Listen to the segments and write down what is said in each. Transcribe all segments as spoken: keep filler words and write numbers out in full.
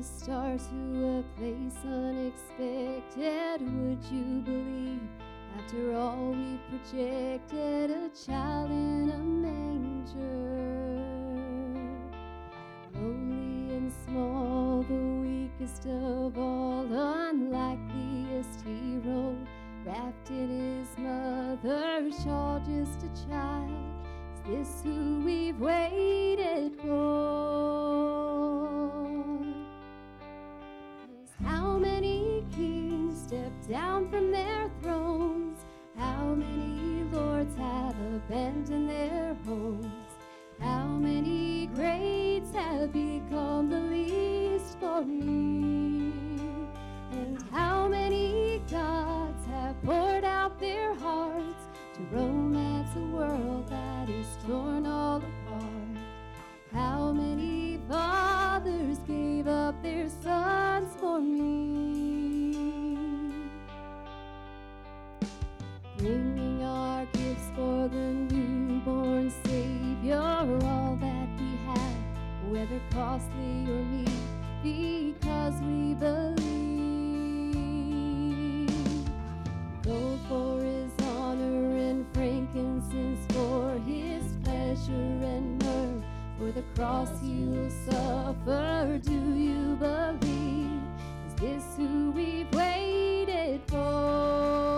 the star to a place unexpected. Would you believe? After all we projected, a child in a manger, lowly and small, the weakest of all, unlikeliest hero, wrapped in his mother's shawl, just a child. Is this who we've waited for? How many kings stepped down from their thrones? How many lords have abandoned their homes? How many greats have become the least for me? And how many gods have poured out their hearts to romance a world that is torn all apart? How many fathers gave up their sons for me? Bringing our gifts for the newborn Savior, all that we have, whether costly or mean, because we believe. Gold for His honor and frankincense for His pleasure and myrrh, for the cross He will suffer. Do you believe? Is this who we've waited for?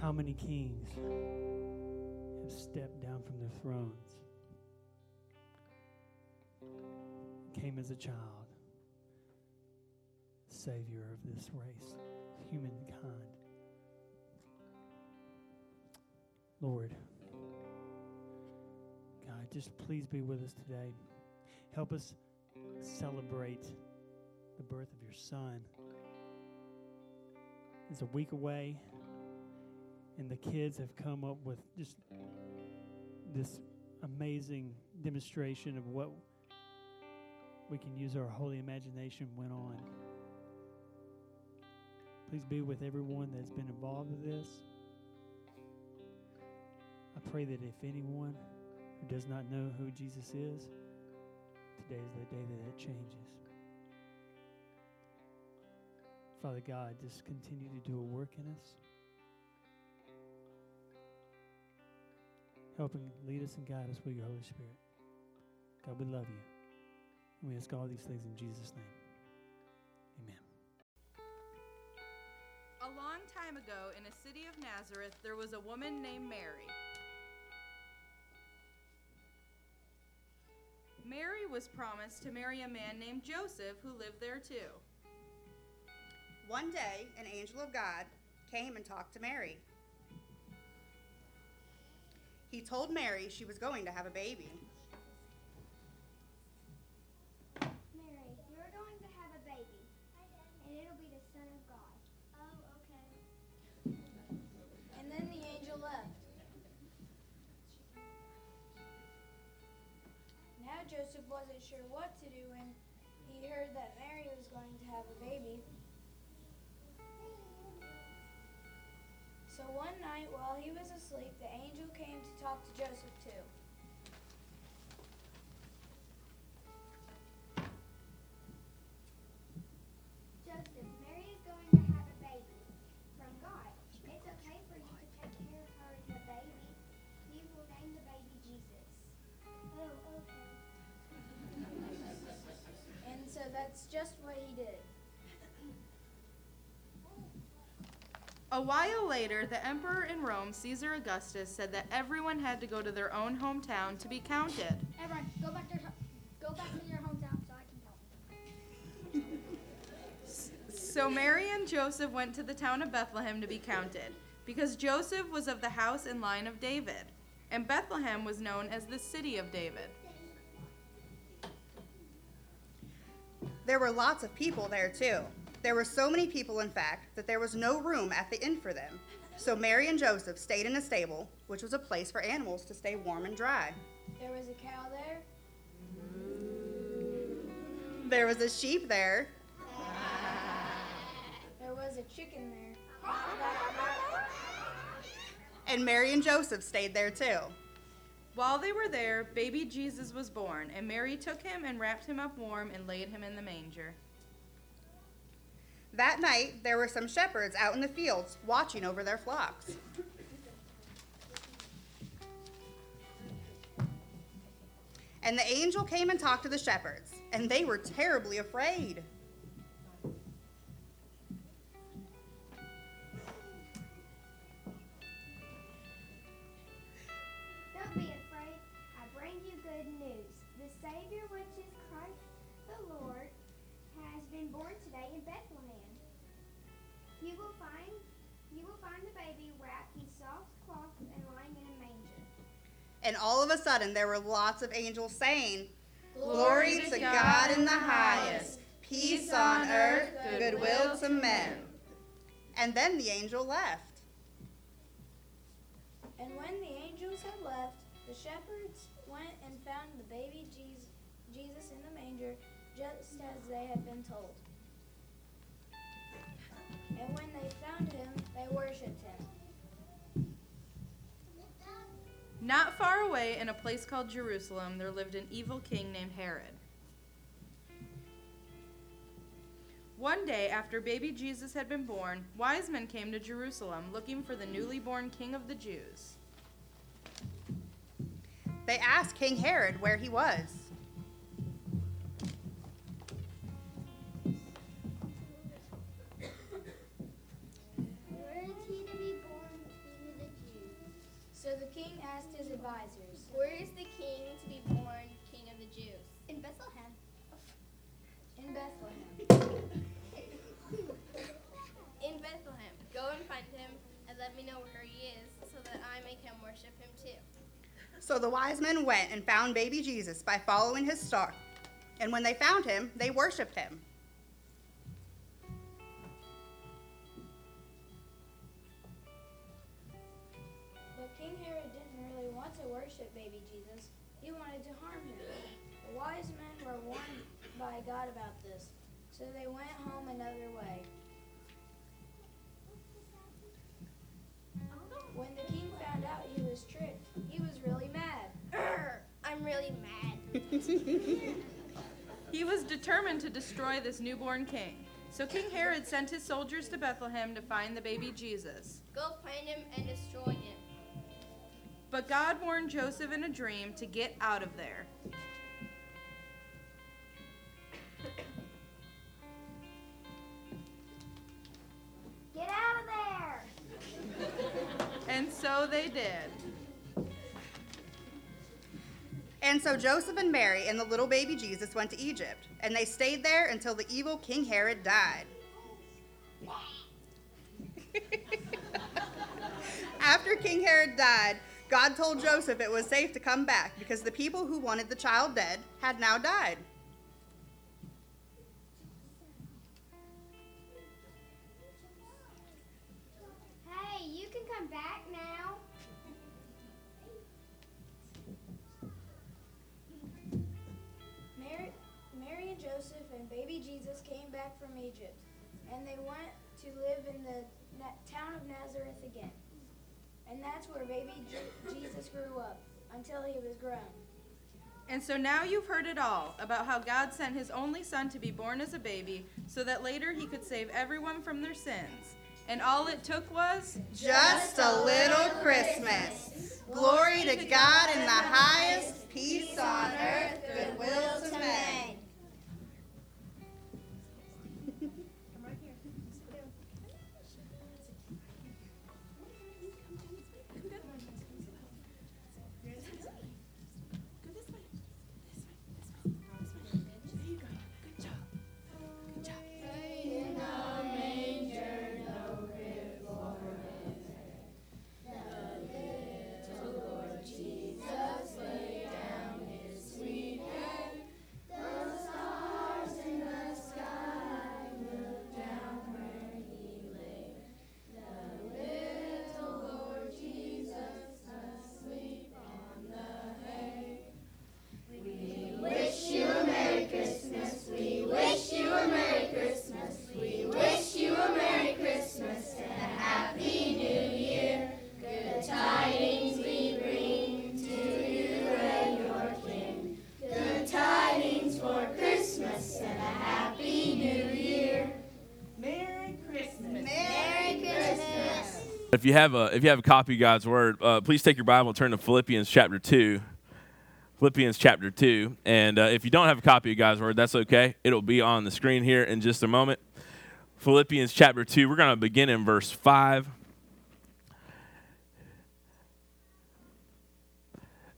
How many kings have stepped down from their thrones, came as a child, Savior of this race, humankind? Lord, God, just please be with us today. Help us celebrate the birth of your Son. It's a week away. And the kids have come up with just this amazing demonstration of what we can use our holy imagination went on. Please be with everyone that's been involved with this. I pray that if anyone who does not know who Jesus is, today is the day that it changes. Father God, just continue to do a work in us. Help and lead us and guide us with your Holy Spirit. God, we love you. And we ask all these things in Jesus' name. Amen. A long time ago in a city of Nazareth, there was a woman named Mary. Mary was promised to marry a man named Joseph who lived there too. One day, an angel of God came and talked to Mary. He told Mary she was going to have a baby. Mary, you're going to have a baby, and it'll be the Son of God. Oh, okay. And then the angel left. Now Joseph wasn't sure what to do when he heard that Mary was going to have a baby. So one night while he was asleep, the angel came to talk to Joseph too. Joseph, Mary is going to have a baby from God. It's okay for you to take care of her and the baby. You will name the baby Jesus. Oh, okay. And so that's just what he did. A while later, the emperor in Rome, Caesar Augustus, said that everyone had to go to their own hometown to be counted. Everyone, go back to, go back to your hometown so I can count. So Mary and Joseph went to the town of Bethlehem to be counted, because Joseph was of the house and line of David, and Bethlehem was known as the city of David. There were lots of people there, too. There were so many people, in fact, that there was no room at the inn for them. So Mary and Joseph stayed in a stable, which was a place for animals to stay warm and dry. There was a cow there. There was a sheep there. There was a chicken there. And Mary and Joseph stayed there too. While they were there, baby Jesus was born, and Mary took him and wrapped him up warm and laid him in the manger. That night, there were some shepherds out in the fields watching over their flocks. And the angel came and talked to the shepherds, and they were terribly afraid. Don't be afraid. I bring you good news. The Savior, which is Christ the Lord, has been born today in Bethlehem. You will find you will find the baby wrapped in soft cloths and lying in a manger. And all of a sudden there were lots of angels saying, Glory, Glory to God, God in the highest, peace on earth, goodwill to men. And then the angel left. And when the angels had left, the shepherds went and found the baby Jesus in the manger, just as they had been told. And when they found him, they worshipped him. Not far away, in a place called Jerusalem, there lived an evil king named Herod. One day, after baby Jesus had been born, wise men came to Jerusalem looking for the newly born king of the Jews. They asked King Herod where he was. Advisors. Where is the king to be born, king of the Jews? In Bethlehem. In Bethlehem. In Bethlehem. Go and find him and let me know where he is so that I may come worship him too. So the wise men went and found baby Jesus by following his star. And when they found him, they worshipped him. Baby Jesus. He wanted to harm him. The wise men were warned by God about this, so they went home another way. When the king found out he was tricked, he was really mad. He was determined to destroy this newborn king. So King Herod sent his soldiers to Bethlehem to find the baby Jesus. Go find him and destroy him. But God warned Joseph in a dream to get out of there. Get out of there! And so they did. And so Joseph and Mary and the little baby Jesus went to Egypt, and they stayed there until the evil King Herod died. After King Herod died, God told Joseph it was safe to come back because the people who wanted the child dead had now died. Hey, you can come back now. Mary, Mary and Joseph and baby Jesus came back from Egypt, and they went to live in the town of Nazareth again. And that's where baby Jesus grew up, until he was grown. And so now you've heard it all, about how God sent his only son to be born as a baby, so that later he could save everyone from their sins. And all it took was... just a little Christmas. Glory to God in the highest, peace on earth, goodwill to men. If you have a if you have a copy of God's Word, uh, please take your Bible and turn to Philippians chapter two. Philippians chapter two. And uh, if you don't have a copy of God's Word, that's okay. It'll be on the screen here in just a moment. Philippians chapter two. We're going to begin in verse five.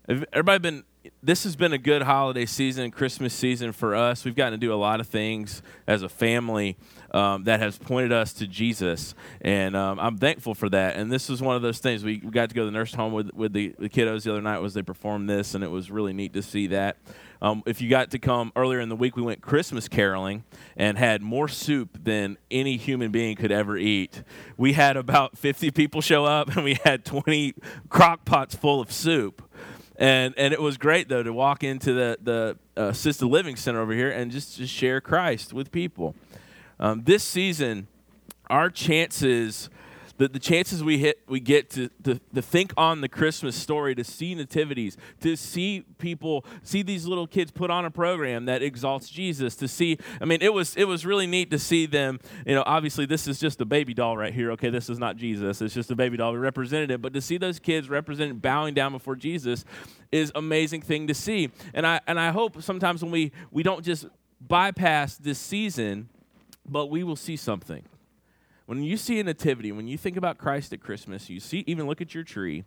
Everybody been... This has been a good holiday season, Christmas season for us. We've gotten to do a lot of things as a family um, that has pointed us to Jesus, and um, I'm thankful for that. And this was one of those things. We got to go to the nursing home with, with the, the kiddos the other night. Was they performed this, and it was really neat to see that. Um, if you got to come earlier in the week, we went Christmas caroling and had more soup than any human being could ever eat. We had about fifty people show up, and we had twenty crock pots full of soup. And and it was great, though, to walk into the, the uh, assisted living center over here and just, just share Christ with people. Um, this season, our chances, the, the chances we hit, we get to, to, to think on the Christmas story, to see nativities, to see people, see these little kids put on a program that exalts Jesus, to see, I mean, it was it was really neat to see them, you know, obviously this is just a baby doll right here, okay, this is not Jesus, it's just a baby doll, we represented it, but to see those kids represented bowing down before Jesus is amazing thing to see. And I and I hope sometimes when we, we don't just bypass this season, but we will see something. When you see a nativity, when you think about Christ at Christmas, you see, even look at your tree,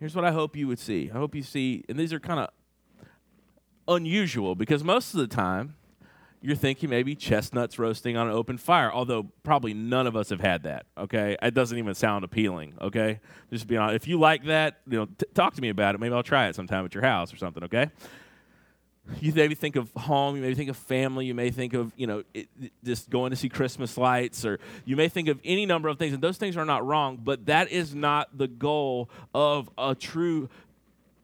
here's what I hope you would see. I hope you see, and these are kind of unusual because most of the time you're thinking maybe chestnuts roasting on an open fire, although probably none of us have had that, okay? It doesn't even sound appealing, okay? Just be honest. If you like that, you know, t- talk to me about it. Maybe I'll try it sometime at your house or something, okay? You maybe think of home, you maybe think of family, you may think of, you know, it, just going to see Christmas lights, or you may think of any number of things, and those things are not wrong, but that is not the goal of a true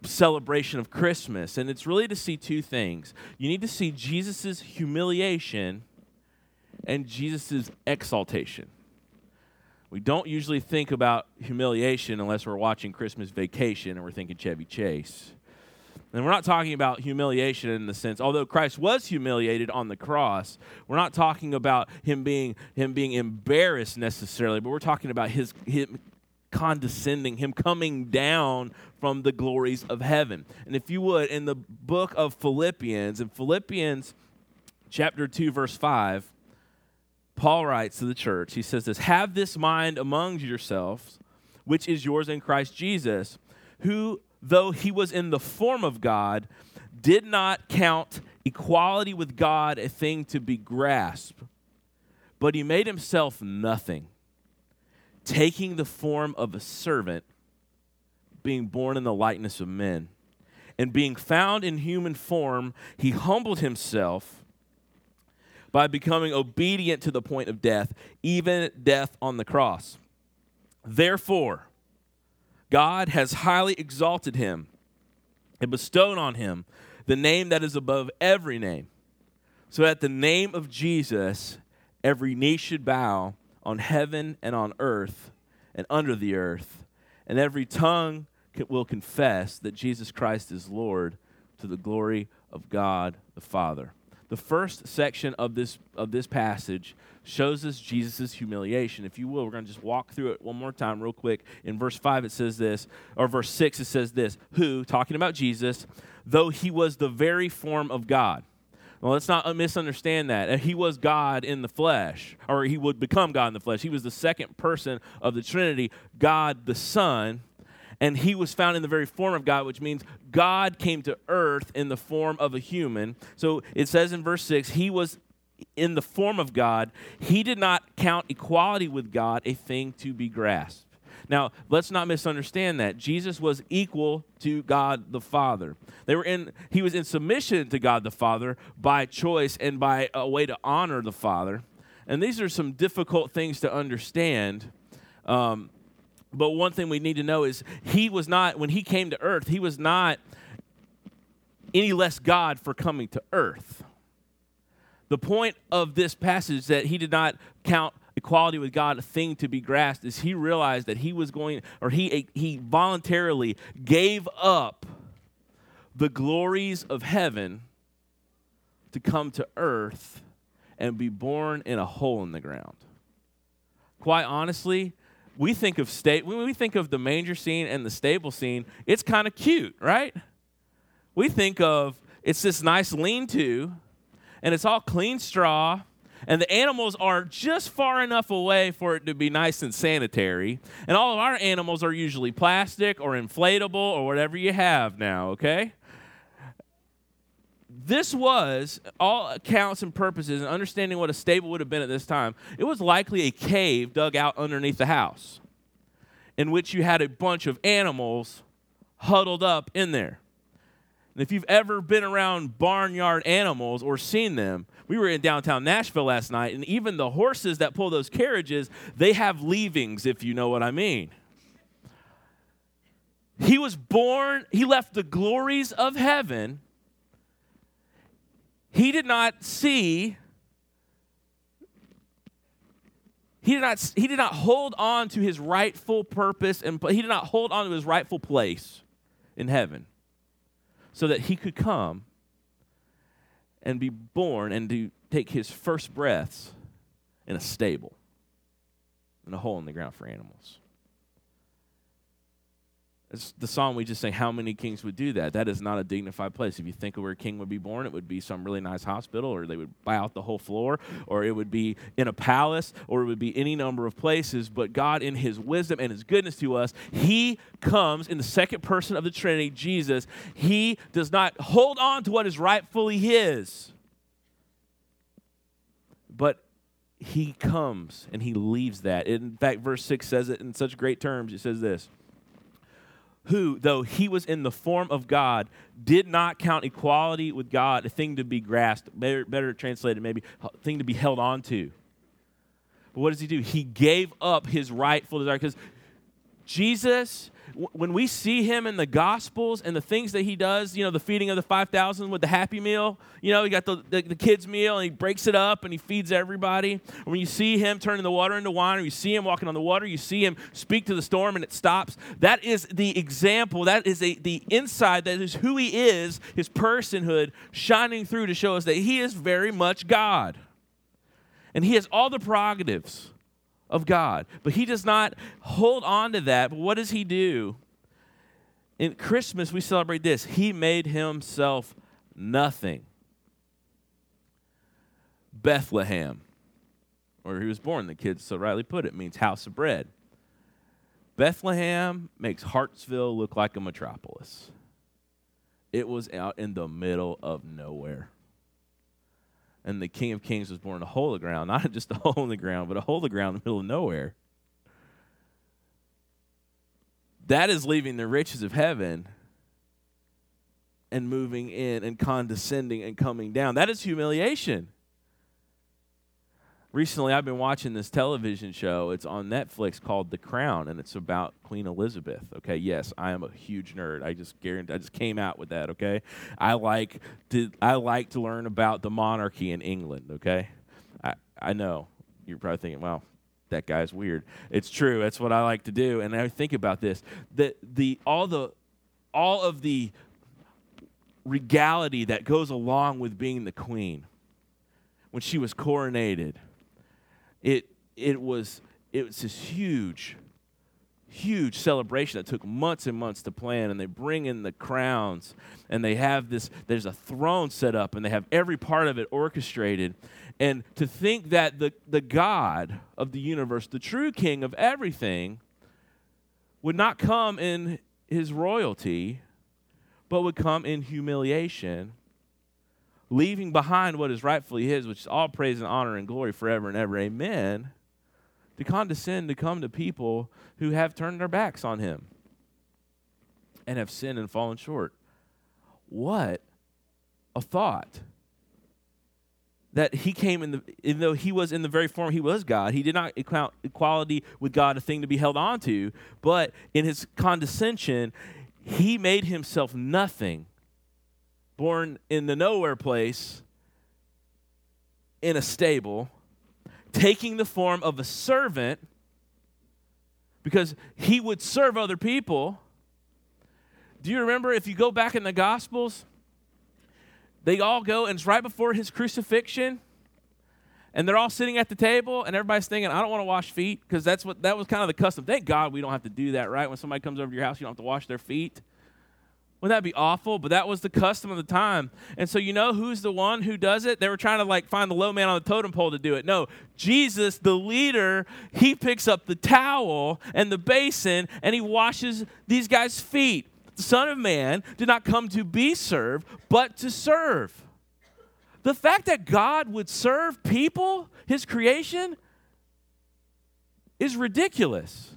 celebration of Christmas, and it's really to see two things. You need to see Jesus' humiliation and Jesus' exaltation. We don't usually think about humiliation unless we're watching Christmas Vacation and we're thinking Chevy Chase. And we're not talking about humiliation in the sense, although Christ was humiliated on the cross, we're not talking about him being him being embarrassed necessarily, but we're talking about his him condescending, him coming down from the glories of heaven. And if you would, in the book of Philippians, in Philippians chapter two, verse five, Paul writes to the church, he says this, "Have this mind among yourselves, which is yours in Christ Jesus, who, though he was in the form of God, did not count equality with God a thing to be grasped, but he made himself nothing, taking the form of a servant, being born in the likeness of men. And being found in human form, he humbled himself by becoming obedient to the point of death, even death on the cross. Therefore, God has highly exalted him and bestowed on him the name that is above every name, so that at the name of Jesus, every knee should bow on heaven and on earth and under the earth, and every tongue will confess that Jesus Christ is Lord, to the glory of God the Father." The first section of this of this passage shows us Jesus' humiliation. If you will, we're going to just walk through it one more time real quick. In verse five, it says this, or verse six, it says this, who, talking about Jesus, though he was the very form of God. Well, let's not misunderstand that. He was God in the flesh, or he would become God in the flesh. He was the second person of the Trinity, God the Son. And he was found in the very form of God, which means God came to earth in the form of a human. So it says in verse six, he was in the form of God. He did not count equality with God a thing to be grasped. Now, let's not misunderstand that. Jesus was equal to God the Father. They were in. He was in submission to God the Father by choice and by a way to honor the Father. And these are some difficult things to understand. Um But one thing we need to know is he was not, when he came to earth, he was not any less God for coming to earth. The point of this passage that he did not count equality with God a thing to be grasped is he realized that he was going, or he, he voluntarily gave up the glories of heaven to come to earth and be born in a hole in the ground. Quite honestly, we think of state when we think of the manger scene and the stable scene, it's kind of cute, right? We think of it's this nice lean-to, and it's all clean straw, and the animals are just far enough away for it to be nice and sanitary. And all of our animals are usually plastic or inflatable or whatever you have now, okay? This was, all accounts and purposes, and understanding what a stable would have been at this time, it was likely a cave dug out underneath the house in which you had a bunch of animals huddled up in there. And if you've ever been around barnyard animals or seen them, we were in downtown Nashville last night, and even the horses that pull those carriages, they have leavings, if you know what I mean. He was born, he left the glories of heaven. He did not see, he did not, he did not hold on to his rightful purpose, and he did not hold on to his rightful place in heaven so that he could come and be born and to take his first breaths in a stable, in a hole in the ground for animals. It's the song we just sang, how many kings would do that? That is not a dignified place. If you think of where a king would be born, it would be some really nice hospital, or they would buy out the whole floor, or it would be in a palace, or it would be any number of places. But God, in his wisdom and his goodness to us, he comes in the second person of the Trinity, Jesus. He does not hold on to what is rightfully his, but he comes and he leaves that. In fact, verse six says it in such great terms. It says this, who, though he was in the form of God, did not count equality with God a thing to be grasped, better, better translated maybe, a thing to be held on to. But what does he do? He gave up his rightful desire, because Jesus, when we see him in the Gospels and the things that he does, you know, the feeding of the five thousand with the Happy Meal, you know, he got the, the, the kids' meal and he breaks it up and he feeds everybody. When you see him turning the water into wine, or you see him walking on the water, you see him speak to the storm and it stops. That is the example. That is a, the inside. That is who he is, his personhood shining through to show us that he is very much God. And he has all the prerogatives of God, but he does not hold on to that. But what does he do? In Christmas, we celebrate this. He made himself nothing. Bethlehem, where he was born, the kids so rightly put it, means house of bread. Bethlehem makes Hartsville look like a metropolis. It was out in the middle of nowhere. And the King of Kings was born in a hole in the ground, not just a hole in the ground, but a hole in the ground in the middle of nowhere. That is leaving the riches of heaven and moving in and condescending and coming down. That is humiliation. Recently, I've been watching this television show. It's on Netflix called The Crown, and it's about Queen Elizabeth. Okay, yes, I am a huge nerd. I just guarantee, I just came out with that, okay? I like to I like to learn about the monarchy in England, okay? I, I know. You're probably thinking, wow, that guy's weird. It's true. That's what I like to do. And I think about this. The the all the all of the regality that goes along with being the queen when she was coronated. It it was it was this huge, huge celebration that took months and months to plan, and they bring in the crowns, and they have this, there's a throne set up, and they have every part of it orchestrated. And to think that the, the God of the universe, the true king of everything, would not come in his royalty, but would come in humiliation, leaving behind what is rightfully his, which is all praise and honor and glory forever and ever, amen, to condescend to come to people who have turned their backs on him and have sinned and fallen short. What a thought that he came in the, even though he was in the very form he was God, he did not count equality with God a thing to be held on to, but in his condescension, he made himself nothing. Born in the nowhere place, in a stable, taking the form of a servant, because he would serve other people. Do you remember, if you go back in the Gospels, they all go, and it's right before his crucifixion, and they're all sitting at the table, and everybody's thinking, I don't want to wash feet, because that's what that was kind of the custom. Thank God we don't have to do that, right? When somebody comes over to your house, you don't have to wash their feet. Wouldn't that be awful? But that was the custom of the time. And so you know who's the one who does it? They were trying to like find the low man on the totem pole to do it. No, Jesus, the leader, he picks up the towel and the basin and he washes these guys' feet. The Son of Man did not come to be served, but to serve. The fact that God would serve people, his creation, is ridiculous.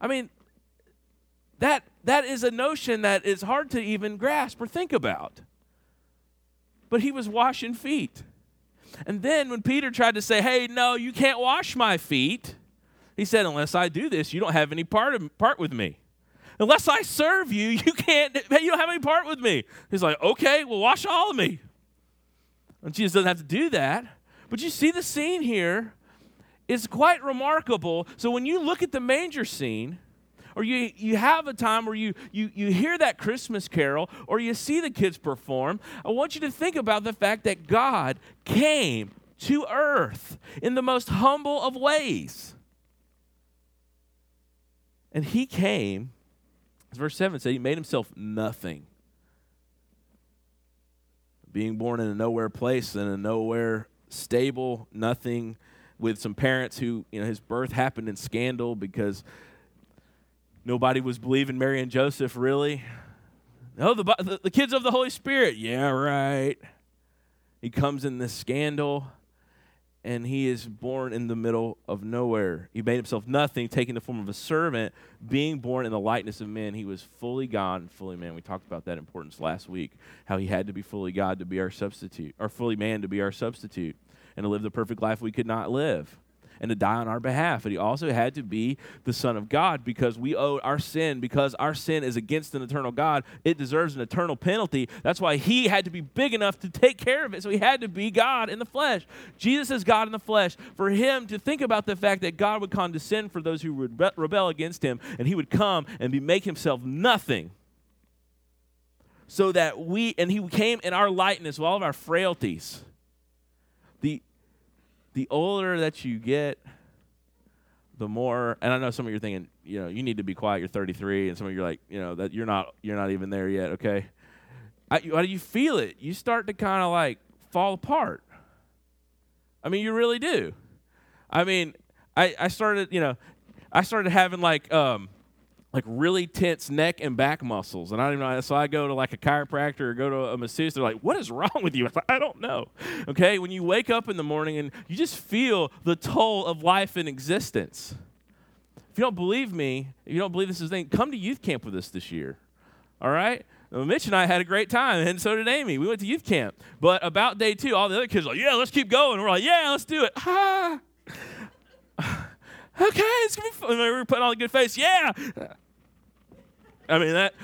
I mean, That that is a notion that is hard to even grasp or think about. But he was washing feet. And then when Peter tried to say, hey, no, you can't wash my feet, he said, unless I do this, you don't have any part of, part with me. Unless I serve you, you can't, you don't have any part with me. He's like, okay, well, wash all of me. And Jesus doesn't have to do that. But you see the scene here is quite remarkable. So when you look at the manger scene, or you you have a time where you, you you hear that Christmas carol, or you see the kids perform, I want you to think about the fact that God came to earth in the most humble of ways. And he came, as verse seven says, he made himself nothing. Being born in a nowhere place, in a nowhere stable, nothing, with some parents who, you know, his birth happened in scandal because nobody was believing Mary and Joseph, really. No, the, the, the kids of the Holy Spirit. Yeah, right. He comes in this scandal, and he is born in the middle of nowhere. He made himself nothing, taking the form of a servant, being born in the likeness of men. He was fully God and fully man. We talked about that importance last week, how he had to be fully God to be our substitute, or fully man to be our substitute, and to live the perfect life we could not live. and to die on our behalf. And he also had to be the Son of God because we owe our sin, because our sin is against an eternal God. It deserves an eternal penalty. That's why he had to be big enough to take care of it. So he had to be God in the flesh. Jesus is God in the flesh. For him to think about the fact that God would condescend for those who would rebel against him, and he would come and be, make himself nothing. So that we, and he came in our lightness with all of our frailties. The, the older that you get, the more, and I know some of you are thinking, you know, you need to be quiet, you're thirty-three, and some of you are like, you know, that you're not, you're not even there yet, okay? I, how do you feel it? You start to kind of like fall apart. I mean, you really do. I mean, I, I started, you know, I started having like, um, like really tense neck and back muscles. And I don't even know. So I go to like a chiropractor or go to a masseuse. They're like, what is wrong with you? I was like, I don't know. Okay. When you wake up in the morning and you just feel the toll of life and existence. If you don't believe me, if you don't believe this is a thing, come to youth camp with us this year. All right. Well, Mitch and I had a great time, and so did Amy. We went to youth camp. But about day two, all the other kids were like, yeah, let's keep going. We're like, yeah, let's do it. Ah. Okay, it's going to be fun. And we were putting on a good face. Yeah. I mean, that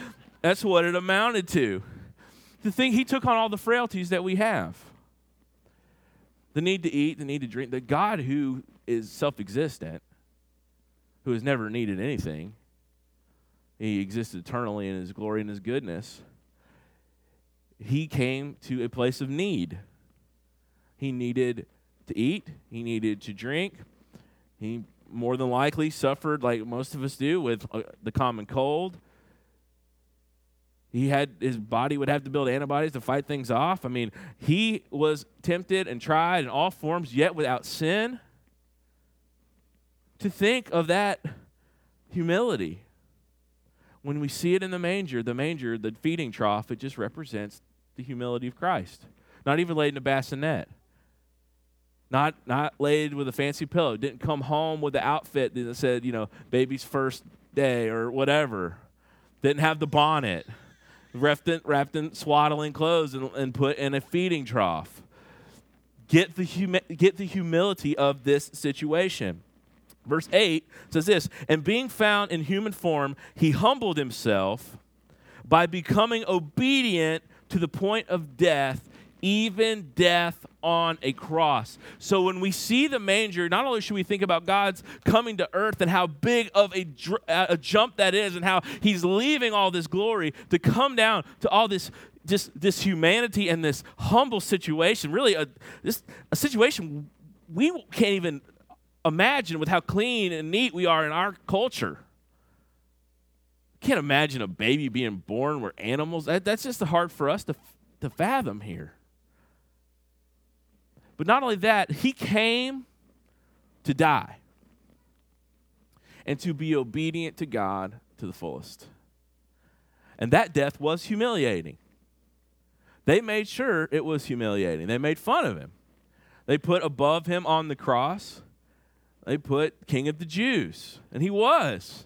that's what it amounted to. The thing, he took on all the frailties that we have. The need to eat, the need to drink. The God who is self-existent, who has never needed anything, he existed eternally in his glory and his goodness, he came to a place of need. He needed to eat. He needed to drink. He more than likely suffered, like most of us do, with uh, the common cold. He had, his body would have to build antibodies to fight things off. I mean, he was tempted and tried in all forms, yet without sin. To think of that humility. When we see it in the manger, the manger, the feeding trough, it just represents the humility of Christ. Not even laid in a bassinet. Not not laid with a fancy pillow. Didn't come home with the outfit that said, you know, baby's first day or whatever. Didn't have the bonnet. Wrapped in, wrapped in swaddling clothes and, and put in a feeding trough. Get the humi- get the humility of this situation. Verse eight says this, and being found in human form, he humbled himself by becoming obedient to the point of death, even death on a cross. So when we see the manger, not only should we think about God's coming to earth and how big of a, dr- a jump that is and how he's leaving all this glory to come down to all this just this humanity and this humble situation, really a this a situation we can't even imagine with how clean and neat we are in our culture. Can't imagine a baby being born where animals, that, that's just hard for us to to fathom here. But not only that, he came to die and to be obedient to God to the fullest. And that death was humiliating. They made sure it was humiliating. They made fun of him. They put above him on the cross, they put King of the Jews, and he was.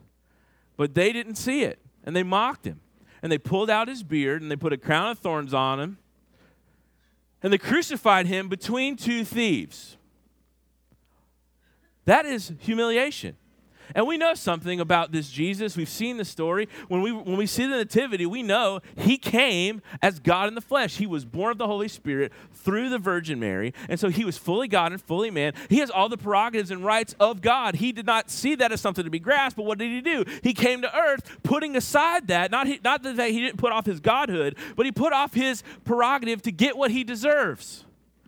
But they didn't see it, and they mocked him. And they pulled out his beard, and they put a crown of thorns on him. And they crucified him between two thieves. That is humiliation. And we know something about this Jesus. We've seen the story. When we when we see the nativity, we know he came as God in the flesh. He was born of the Holy Spirit through the Virgin Mary. And so he was fully God and fully man. He has all the prerogatives and rights of God. He did not see that as something to be grasped, but what did he do? He came to earth, putting aside that. Not, he, not that he didn't put off his godhood, but he put off his prerogative to get what he deserves,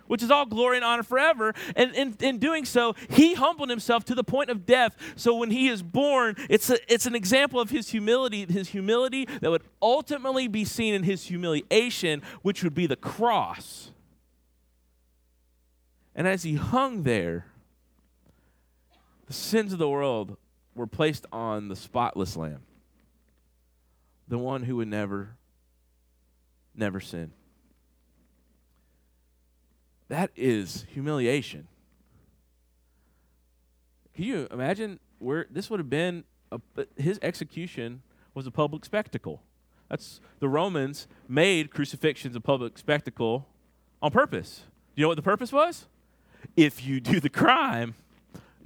which is all glory and honor forever. And in, in doing so, he humbled himself to the point of death. So when he is born, it's a, it's an example of his humility, his humility that would ultimately be seen in his humiliation, which would be the cross. And as he hung there, the sins of the world were placed on the spotless Lamb, the one who would never, never sin. That is humiliation. Can you imagine where this would have been? A, his execution was a public spectacle. That's the Romans made crucifixions a public spectacle on purpose. You know what the purpose was? If you do the crime,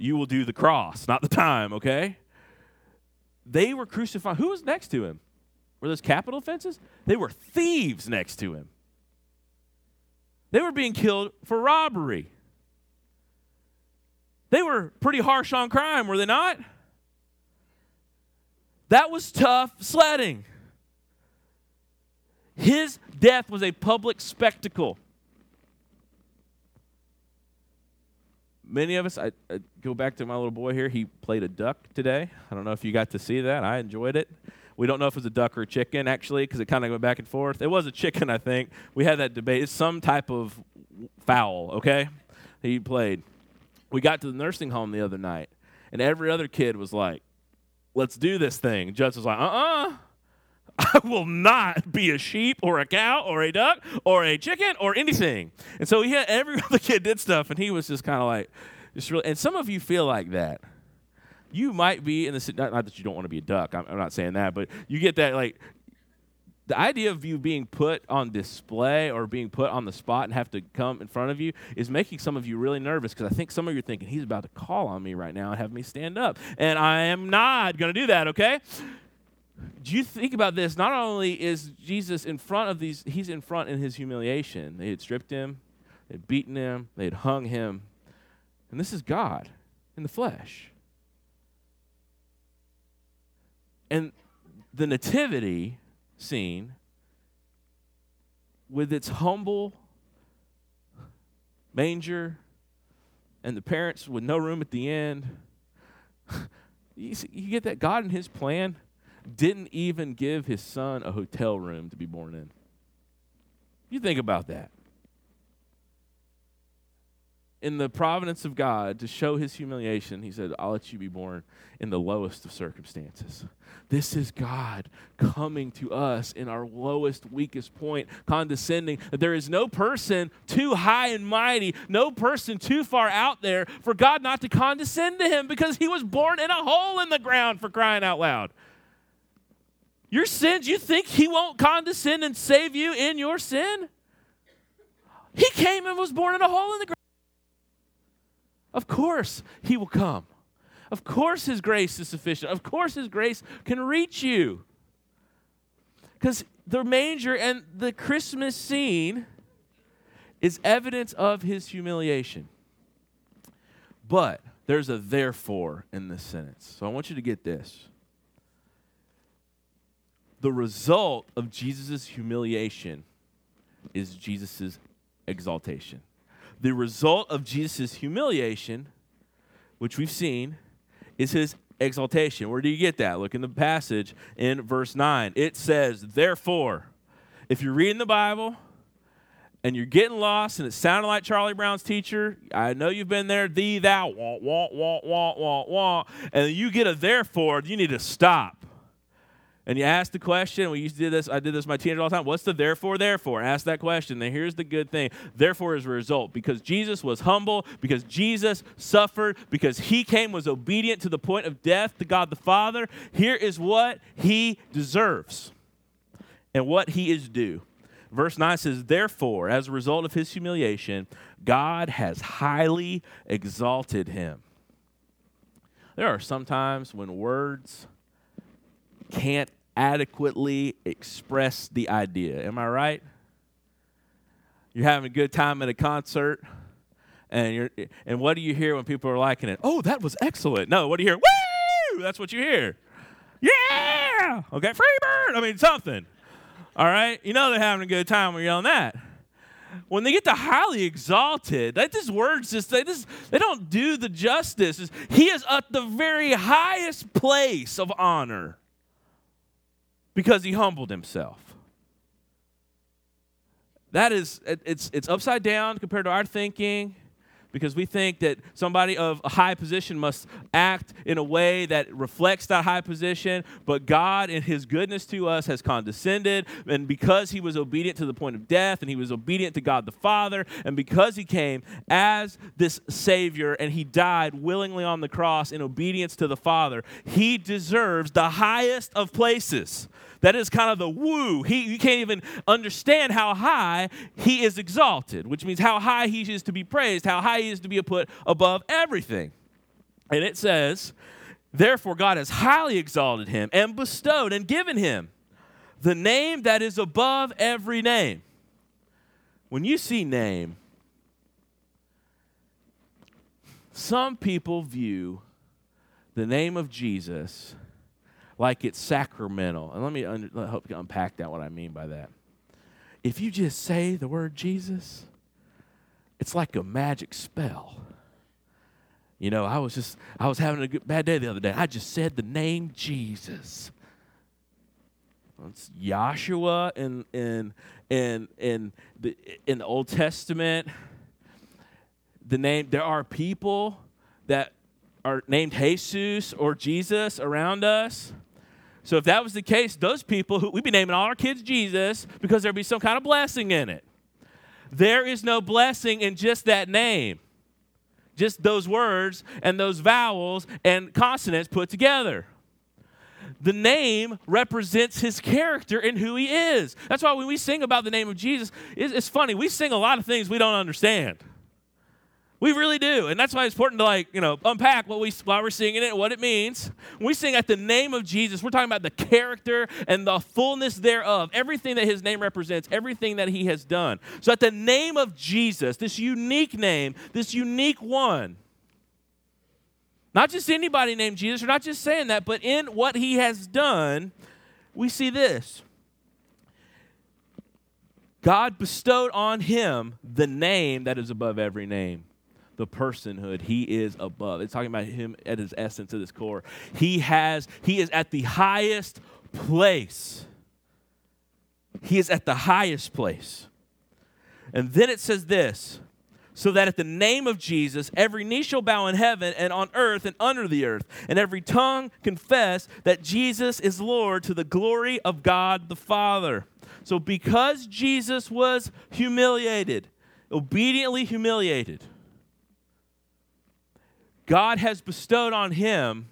You will do the cross, not the time, okay? They were crucified. Who was next to him? Were those capital offenses? They were thieves next to him. They were being killed for robbery. They were pretty harsh on crime, were they not? That was tough sledding. His death was a public spectacle. Many of us, I, I go back to my little boy here. He played a duck today. I don't know if you got to see that. I enjoyed it. We don't know if it was a duck or a chicken, actually, because it kind of went back and forth. It was a chicken, I think. We had that debate. It's some type of fowl, okay, he played. We got to the nursing home the other night, and every other kid was like, let's do this thing. Judge was like, uh-uh. I will not be a sheep or a cow or a duck or a chicken or anything. And so he had, every other kid did stuff, and he was just kind of like, just really. And some of you feel like that. You might be in the, not that you don't want to be a duck. I'm, I'm not saying that, but you get that, like, the idea of you being put on display or being put on the spot and have to come in front of you is making some of you really nervous, because I think some of you are thinking, he's about to call on me right now and have me stand up. And I am not going to do that, okay? Do you think about this? Not only is Jesus in front of these, he's in front in his humiliation. They had stripped him, they had beaten him, they had hung him. And this is God in the flesh. And the nativity scene, with its humble manger and the parents with no room at the end, you, see, you get that God in his plan didn't even give his son a hotel room to be born in. You think about that. In the providence of God, to show his humiliation, he said, I'll let you be born in the lowest of circumstances. This is God coming to us in our lowest, weakest point, condescending. There is no person too high and mighty, no person too far out there for God not to condescend to him, because he was born in a hole in the ground, for crying out loud. Your sins, you think he won't condescend and save you in your sin? He came and was born in a hole in the ground. Of course he will come. Of course his grace is sufficient. Of course his grace can reach you. Because the manger and the Christmas scene is evidence of his humiliation. But there's a therefore in this sentence. So I want you to get this. The result of Jesus' humiliation is Jesus' exaltation. The result of Jesus' humiliation, which we've seen, is his exaltation. Where do you get that? Look in the passage in verse nine. It says, therefore, if you're reading the Bible and you're getting lost and it sounded like Charlie Brown's teacher, I know you've been there, thee, thou, wah, wah, wah, wah, wah, wah, and you get a therefore, you need to stop. And you ask the question, we used to do this, I did this with my teenager all the time, what's the therefore, therefore? Ask that question. Then here's the good thing. Therefore is a result. Because Jesus was humble, because Jesus suffered, because he came, was obedient to the point of death to God the Father, here is what he deserves and what he is due. Verse nine says, therefore, as a result of his humiliation, God has highly exalted him. There are some times when words can't adequately express the idea. Am I right? You're having a good time at a concert, and you're and what do you hear when people are liking it? Oh, that was excellent. No, what do you hear? Woo! That's what you hear. Yeah! Okay, Freebird! I mean, something. All right? You know they're having a good time when you're yelling that. When they get to highly exalted, that these words just they just they don't do the justice. It's, he is at the very highest place of honor, because he humbled himself. That is, it's it's upside down compared to our thinking, because we think that somebody of a high position must act in a way that reflects that high position, but God in his goodness to us has condescended, and because he was obedient to the point of death, and he was obedient to God the Father, and because he came as this Savior, and he died willingly on the cross in obedience to the Father, he deserves the highest of places. That is kind of the woo. He, you can't even understand how high he is exalted, which means how high he is to be praised, how high he is to be put above everything. And it says, therefore God has highly exalted him and bestowed and given him the name that is above every name. When you see name, some people view the name of Jesus like it's sacramental. And let me under, let, help you unpack that, what I mean by that. If you just say the word Jesus, it's like a magic spell. You know, I was just, I was having a good, bad day the other day. I just said the name Jesus. It's Yahshua in, in, in, in, the, in the Old Testament. The name, there are people that are named Jesus or Jesus around us. So if that was the case, those people, who we'd be naming all our kids Jesus because there'd be some kind of blessing in it. There is no blessing in just that name. Just those words and those vowels and consonants put together. The name represents his character and who he is. That's why when we sing about the name of Jesus, it's funny. We sing a lot of things we don't understand. We really do, and that's why it's important to, like, you know, unpack what we why we're singing it and what it means. When we sing at the name of Jesus, we're talking about the character and the fullness thereof, everything that his name represents, everything that he has done. So at the name of Jesus, this unique name, this unique one, not just anybody named Jesus, we're not just saying that, but in what he has done, we see this. God bestowed on him the name that is above every name. The personhood he is above. It's talking about him at his essence, at his core. He has, he is at the highest place. He is at the highest place. And then it says this, so that at the name of Jesus, every knee shall bow in heaven and on earth and under the earth, and every tongue confess that Jesus is Lord to the glory of God the Father. So because Jesus was humiliated, obediently humiliated, God has bestowed on him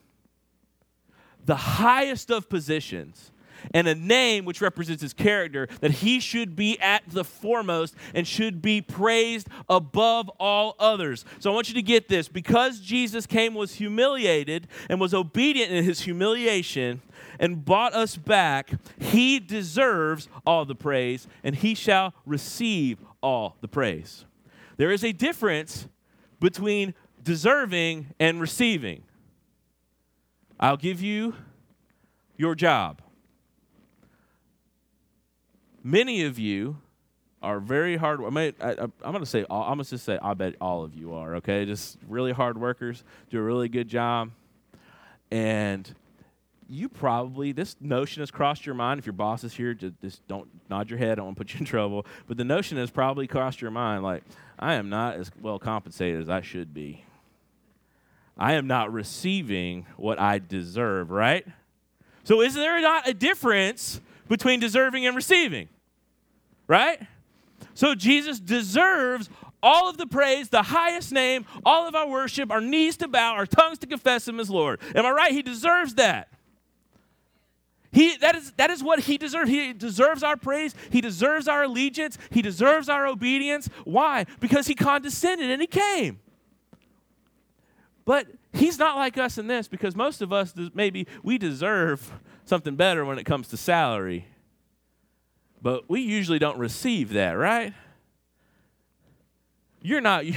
the highest of positions and a name which represents his character, that he should be at the foremost and should be praised above all others. So I want you to get this. Because Jesus came, was humiliated, and was obedient in his humiliation and bought us back, he deserves all the praise and he shall receive all the praise. There is a difference between deserving and receiving. I'll give you your job. Many of you are very hard. I mean, I, I'm going to say, all, I'm going to just say, I bet all of you are. Okay, just really hard workers, do a really good job, and you probably, this notion has crossed your mind. If your boss is here, just, just don't nod your head. I don't want to put you in trouble. But the notion has probably crossed your mind, like, I am not as well compensated as I should be. I am not receiving what I deserve, right? So is there not a difference between deserving and receiving, right? So Jesus deserves all of the praise, the highest name, all of our worship, our knees to bow, our tongues to confess him as Lord. Am I right? He deserves that. He, that is that is what he deserves. He deserves our praise. He deserves our allegiance. He deserves our obedience. Why? Because he condescended and he came. But he's not like us in this, because most of us, maybe we deserve something better when it comes to salary. But we usually don't receive that, right? You're not, you,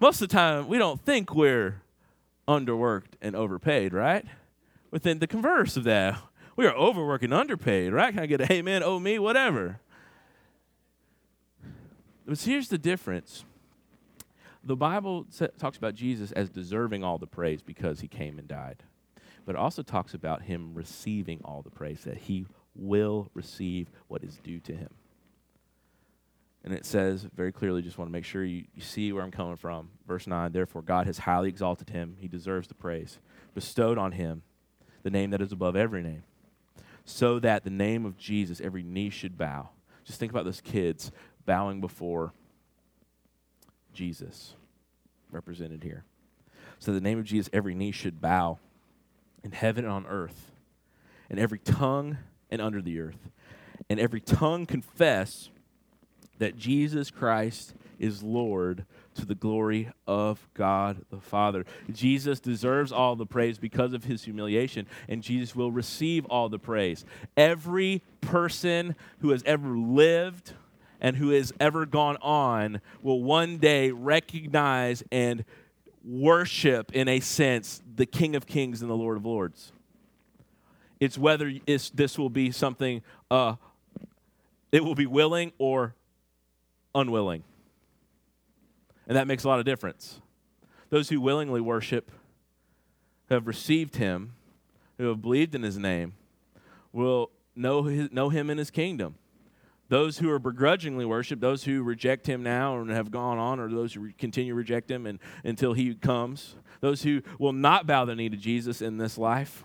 most of the time we don't think we're underworked and overpaid, right? Within the converse of that. We are overworked and underpaid, right? Can I get an amen, oh me, whatever? But here's the difference. The Bible talks about Jesus as deserving all the praise because he came and died. But it also talks about him receiving all the praise, that he will receive what is due to him. And it says very clearly, just want to make sure you, you see where I'm coming from. Verse nine, therefore God has highly exalted him. He deserves the praise. Bestowed on him the name that is above every name. So that the name of Jesus, every knee should bow. Just think about those kids bowing before Jesus, represented here. So the name of Jesus, every knee should bow in heaven and on earth, and every tongue and under the earth, and every tongue confess that Jesus Christ is Lord to the glory of God the Father. Jesus deserves all the praise because of his humiliation, and Jesus will receive all the praise. Every person who has ever lived and who has ever gone on will one day recognize and worship, in a sense, the King of Kings and the Lord of Lords. It's whether it's, this will be something, uh, it will be willing or unwilling. And that makes a lot of difference. Those who willingly worship, who have received him, who have believed in his name, will know his, know him in his kingdom. Those who are begrudgingly worship, those who reject him now and have gone on, or those who continue to reject him and, until he comes, those who will not bow the knee to Jesus in this life,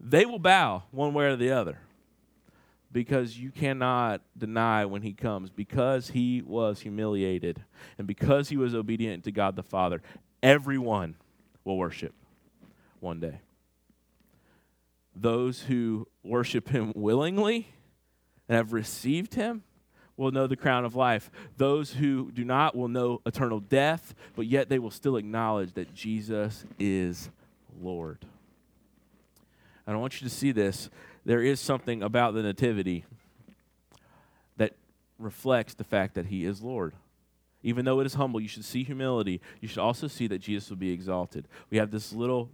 they will bow one way or the other, because you cannot deny when he comes, because he was humiliated and because he was obedient to God the Father. Everyone will worship one day. Those who worship him willingly and have received him will know the crown of life. Those who do not will know eternal death, but yet they will still acknowledge that Jesus is Lord. And I want you to see this. There is something about the nativity that reflects the fact that he is Lord. Even though it is humble, you should see humility. You should also see that Jesus will be exalted. We have this little,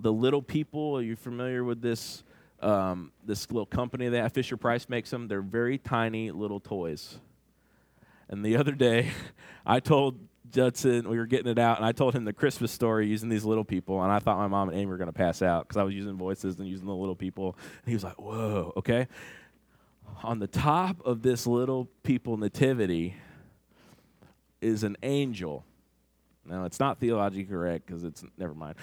the little people. Are you familiar with this? Um, this little company that Fisher Price makes them, they're very tiny little toys. And the other day, I told Judson, we were getting it out, and I told him the Christmas story using these little people, and I thought my mom and Amy were going to pass out because I was using voices and using the little people. And he was like, whoa, okay. On the top of this little people nativity is an angel. Now, it's not theologically correct because it's, never mind.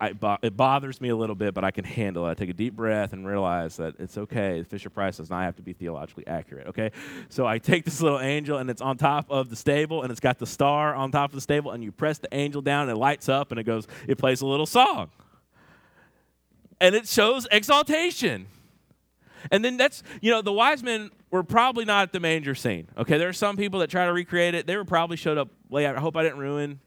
I, it bothers me a little bit, but I can handle it. I take a deep breath and realize that it's okay. Fisher Price does not have to be theologically accurate, okay? So I take this little angel, and it's on top of the stable, and it's got the star on top of the stable, and you press the angel down, and it lights up, and it goes, it plays a little song. And it shows exaltation. And then that's, you know, the wise men were probably not at the manger scene, okay? There are some people that try to recreate it. They were probably showed up late. I hope I didn't ruin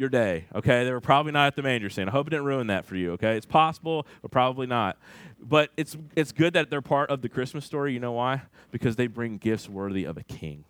your day, okay? They were probably not at the manger scene. I hope it didn't ruin that for you, okay? It's possible, but probably not. But it's it's good that they're part of the Christmas story. You know why? Because they bring gifts worthy of a king.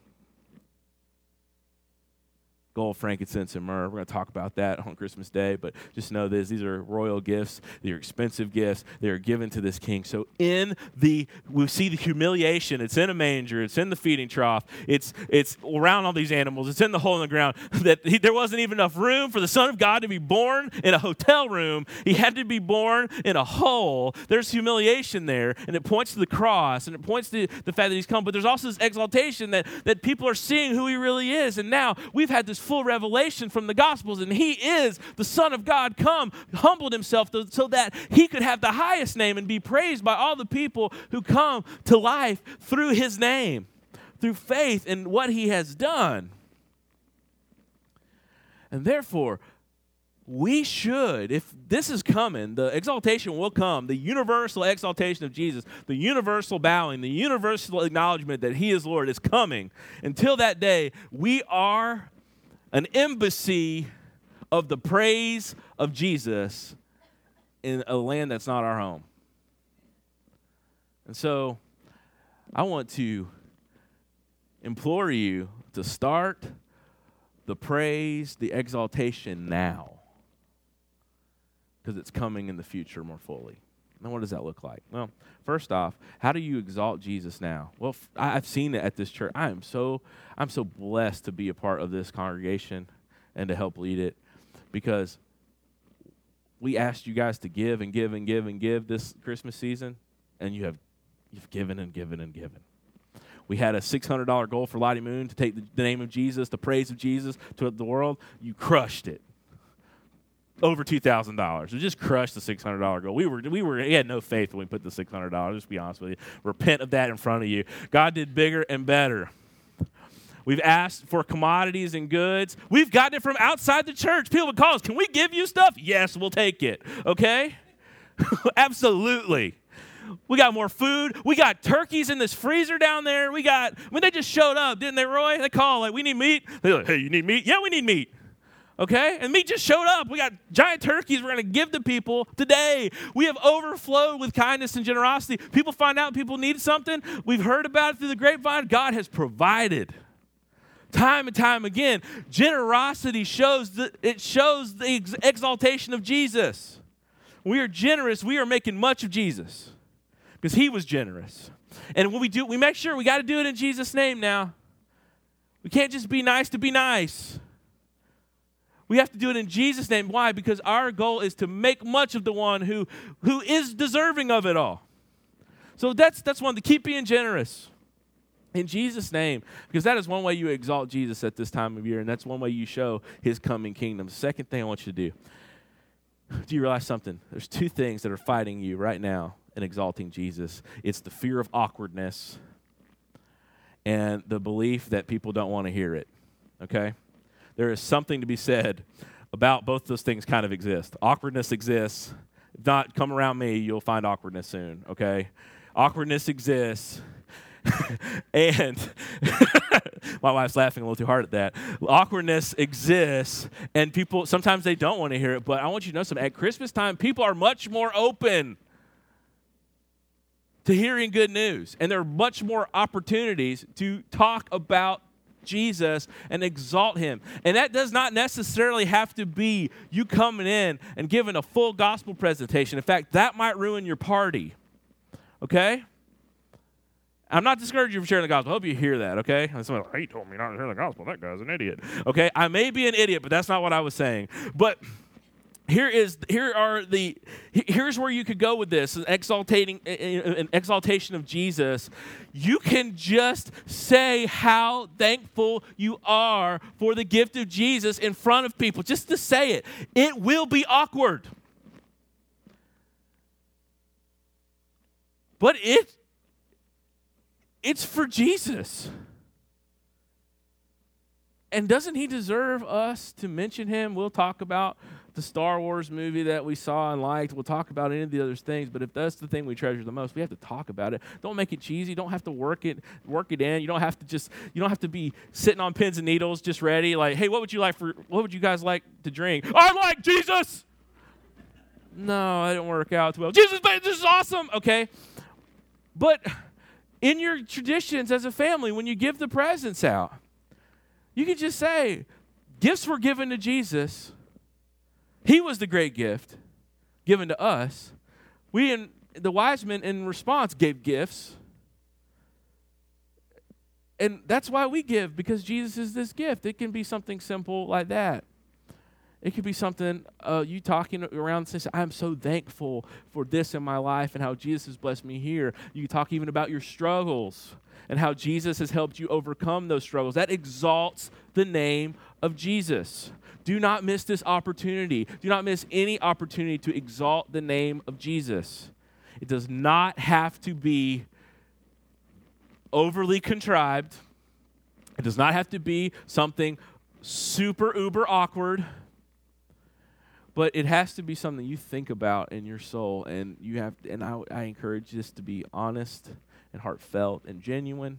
Gold, frankincense, and myrrh. We're going to talk about that on Christmas Day, but just know this. These are royal gifts. They're expensive gifts. They're given to this king. So in the, we see the humiliation. It's in a manger. It's in the feeding trough. It's it's around all these animals. It's in the hole in the ground. That he, there wasn't even enough room for the Son of God to be born in a hotel room. He had to be born in a hole. There's humiliation there, and it points to the cross, and it points to the fact that he's come. But there's also this exaltation that, that people are seeing who he really is. And now we've had this full revelation from the Gospels, and he is the Son of God come, humbled himself to, so that he could have the highest name and be praised by all the people who come to life through his name, through faith in what he has done. And therefore, we should, if this is coming, the exaltation will come, the universal exaltation of Jesus, the universal bowing, the universal acknowledgement that he is Lord is coming. Until that day, we are an embassy of the praise of Jesus in a land that's not our home. And so I want to implore you to start the praise, the exaltation now, because it's coming in the future more fully. Now, what does that look like? Well, first off, how do you exalt Jesus now? Well, f- I've seen it at this church. I am so, I'm so blessed to be a part of this congregation and to help lead it, because we asked you guys to give and give and give and give this Christmas season, and you have, you've given and given and given. We had a six hundred dollars goal for Lottie Moon to take the, the name of Jesus, the praise of Jesus to the world. You crushed it. Over two thousand dollars. We just crushed the six hundred dollars goal. We were, we were, we had no faith when we put the six hundred dollars, just to be honest with you. Repent of that in front of you. God did bigger and better. We've asked for commodities and goods. We've gotten it from outside the church. People would call us, can we give you stuff? Yes, we'll take it. Okay? Absolutely. We got more food. We got turkeys in this freezer down there. We got, I mean, they just showed up, didn't they, Roy? They called, like, we need meat. They're like, hey, you need meat? Yeah, we need meat. Okay? And meat just showed up. We got giant turkeys we're going to give to people today. We have overflowed with kindness and generosity. People find out people need something. We've heard about it through the grapevine. God has provided. Time and time again, generosity shows the, it shows the ex- exaltation of Jesus. We are generous. We are making much of Jesus because he was generous. And when we do, we make sure we got to do it in Jesus' name now. We can't just be nice to be nice. We have to do it in Jesus' name. Why? Because our goal is to make much of the one who, who is deserving of it all. So that's, that's one, to keep being generous. In Jesus' name, because that is one way you exalt Jesus at this time of year, and that's one way you show his coming kingdom. The second thing I want you to do, do you realize something? There's two things that are fighting you right now in exalting Jesus. It's the fear of awkwardness and the belief that people don't want to hear it, okay? There is something to be said about both those things kind of exist. Awkwardness exists. If not, come around me, you'll find awkwardness soon, okay? Awkwardness exists. And my wife's laughing a little too hard at that. Awkwardness exists, and people, sometimes they don't want to hear it, but I want you to know something. At Christmas time, people are much more open to hearing good news, and there are much more opportunities to talk about Jesus and exalt him. And that does not necessarily have to be you coming in and giving a full gospel presentation. In fact, that might ruin your party, okay? I'm not discouraging you from sharing the gospel. I hope you hear that, okay? And somebody, he told me not to share the gospel. That guy's an idiot. Okay, I may be an idiot, but that's not what I was saying. But here is here are the here's where you could go with this: an exaltating an exaltation of Jesus. You can just say how thankful you are for the gift of Jesus in front of people. Just to say it, it will be awkward, but it. It's for Jesus. And doesn't he deserve us to mention him? We'll talk about the Star Wars movie that we saw and liked. We'll talk about any of the other things. But if that's the thing we treasure the most, we have to talk about it. Don't make it cheesy. Don't have to work it, work it in. You don't have to just. You don't have to be sitting on pins and needles, just ready. Like, hey, what would you like for? What would you guys like to drink? I like Jesus. No, that didn't work out too well. Jesus, this is awesome. Okay, but. In your traditions as a family, when you give the presents out, you can just say, gifts were given to Jesus. He was the great gift given to us. We and the wise men in response gave gifts. And that's why we give, because Jesus is this gift. It can be something simple like that. It could be something uh, you talking around and saying, I'm so thankful for this in my life and how Jesus has blessed me here. You talk even about your struggles and how Jesus has helped you overcome those struggles. That exalts the name of Jesus. Do not miss this opportunity. Do not miss any opportunity to exalt the name of Jesus. It does not have to be overly contrived. It does not have to be something super uber awkward. But it has to be something you think about in your soul, and you have. And I, I encourage this to be honest and heartfelt and genuine.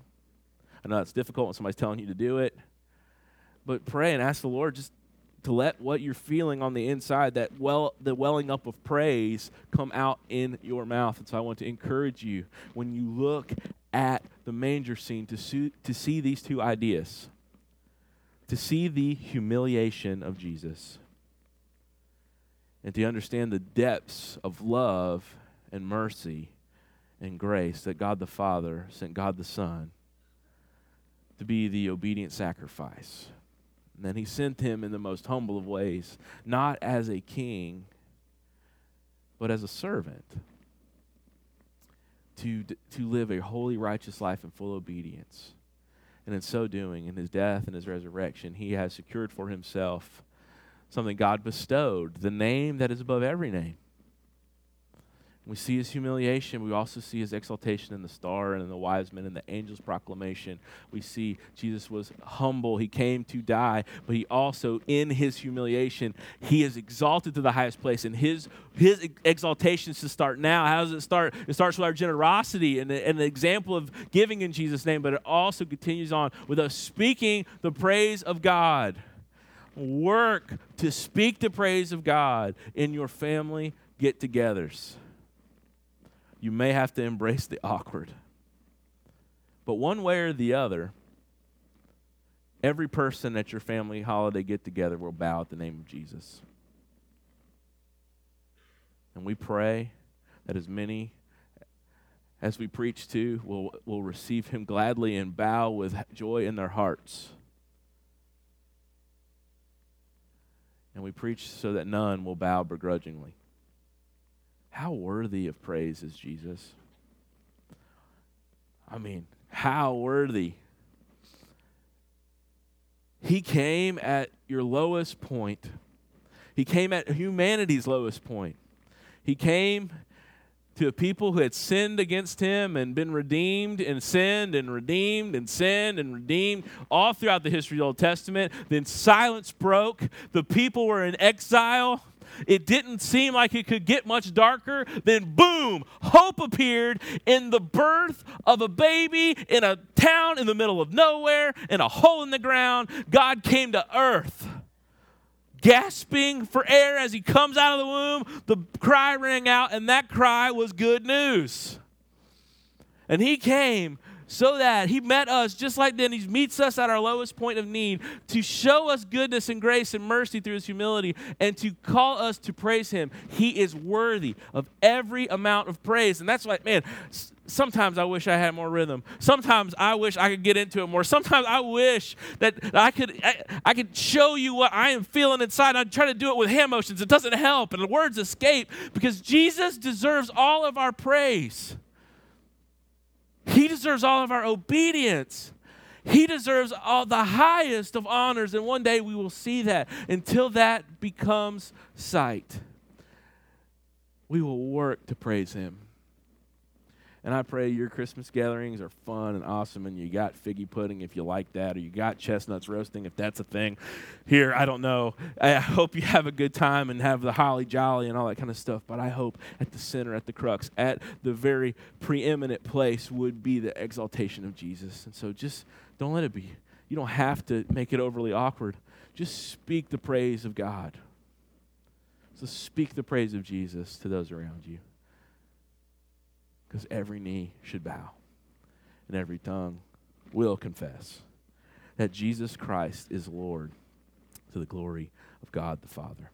I know it's difficult when somebody's telling you to do it, but pray and ask the Lord just to let what you're feeling on the inside, that well, the welling up of praise, come out in your mouth. And so I want to encourage you when you look at the manger scene to see, to see these two ideas, to see the humiliation of Jesus. And to understand the depths of love and mercy and grace that God the Father sent God the Son to be the obedient sacrifice. And then he sent him in the most humble of ways, not as a king, but as a servant, to, to live a holy, righteous life in full obedience. And in so doing, in his death and his resurrection, he has secured for himself something God bestowed, the name that is above every name. We see his humiliation. We also see his exaltation in the star and in the wise men and the angel's proclamation. We see Jesus was humble. He came to die, but he also, in his humiliation, he is exalted to the highest place. And his his exaltation is to start now. How does it start? It starts with our generosity and the, and the example of giving in Jesus' name, but it also continues on with us speaking the praise of God. Work to speak the praise of God in your family get-togethers. You may have to embrace the awkward. But one way or the other, every person at your family holiday get-together will bow at the name of Jesus. And we pray that as many as we preach to will, will receive him gladly and bow with joy in their hearts. And we preach so that none will bow begrudgingly. How worthy of praise is Jesus? I mean, how worthy. He came at your lowest point. He came at humanity's lowest point. He came to a people who had sinned against him and been redeemed and sinned and redeemed and sinned and redeemed all throughout the history of the Old Testament. Then silence broke. The people were in exile. It didn't seem like it could get much darker. Then, boom, hope appeared in the birth of a baby in a town in the middle of nowhere, in a hole in the ground. God came to earth, gasping for air as he comes out of the womb. The cry rang out, and that cry was good news. And he came so that he met us just like then. He meets us at our lowest point of need to show us goodness and grace and mercy through his humility and to call us to praise him. He is worthy of every amount of praise. And that's like, man, sometimes I wish I had more rhythm. Sometimes I wish I could get into it more. Sometimes I wish that I could I, I could show you what I am feeling inside. I try to do it with hand motions. It doesn't help, and the words escape because Jesus deserves all of our praise. He deserves all of our obedience. He deserves all the highest of honors, and one day we will see that. Until that becomes sight, we will work to praise him. And I pray your Christmas gatherings are fun and awesome, and you got figgy pudding if you like that, or you got chestnuts roasting if that's a thing. Here, I don't know. I hope you have a good time and have the holly jolly and all that kind of stuff, but I hope at the center, at the crux, at the very preeminent place would be the exaltation of Jesus. And so just don't let it be. You don't have to make it overly awkward. Just speak the praise of God. So speak the praise of Jesus to those around you. Because every knee should bow and every tongue will confess that Jesus Christ is Lord to the glory of God the Father.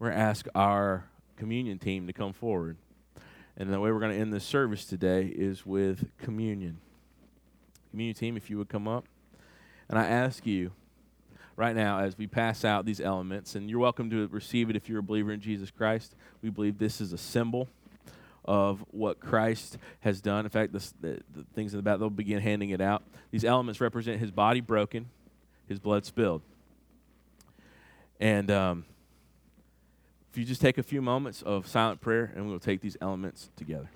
We're going to ask our communion team to come forward. And the way we're going to end this service today is with communion. Communion team, if you would come up. And I ask you right now as we pass out these elements, and you're welcome to receive it if you're a believer in Jesus Christ. We believe this is a symbol of what Christ has done. In fact, this, the, the things in the back, they'll begin handing it out. These elements represent his body broken, his blood spilled. And um, if you just take a few moments of silent prayer, and we'll take these elements together.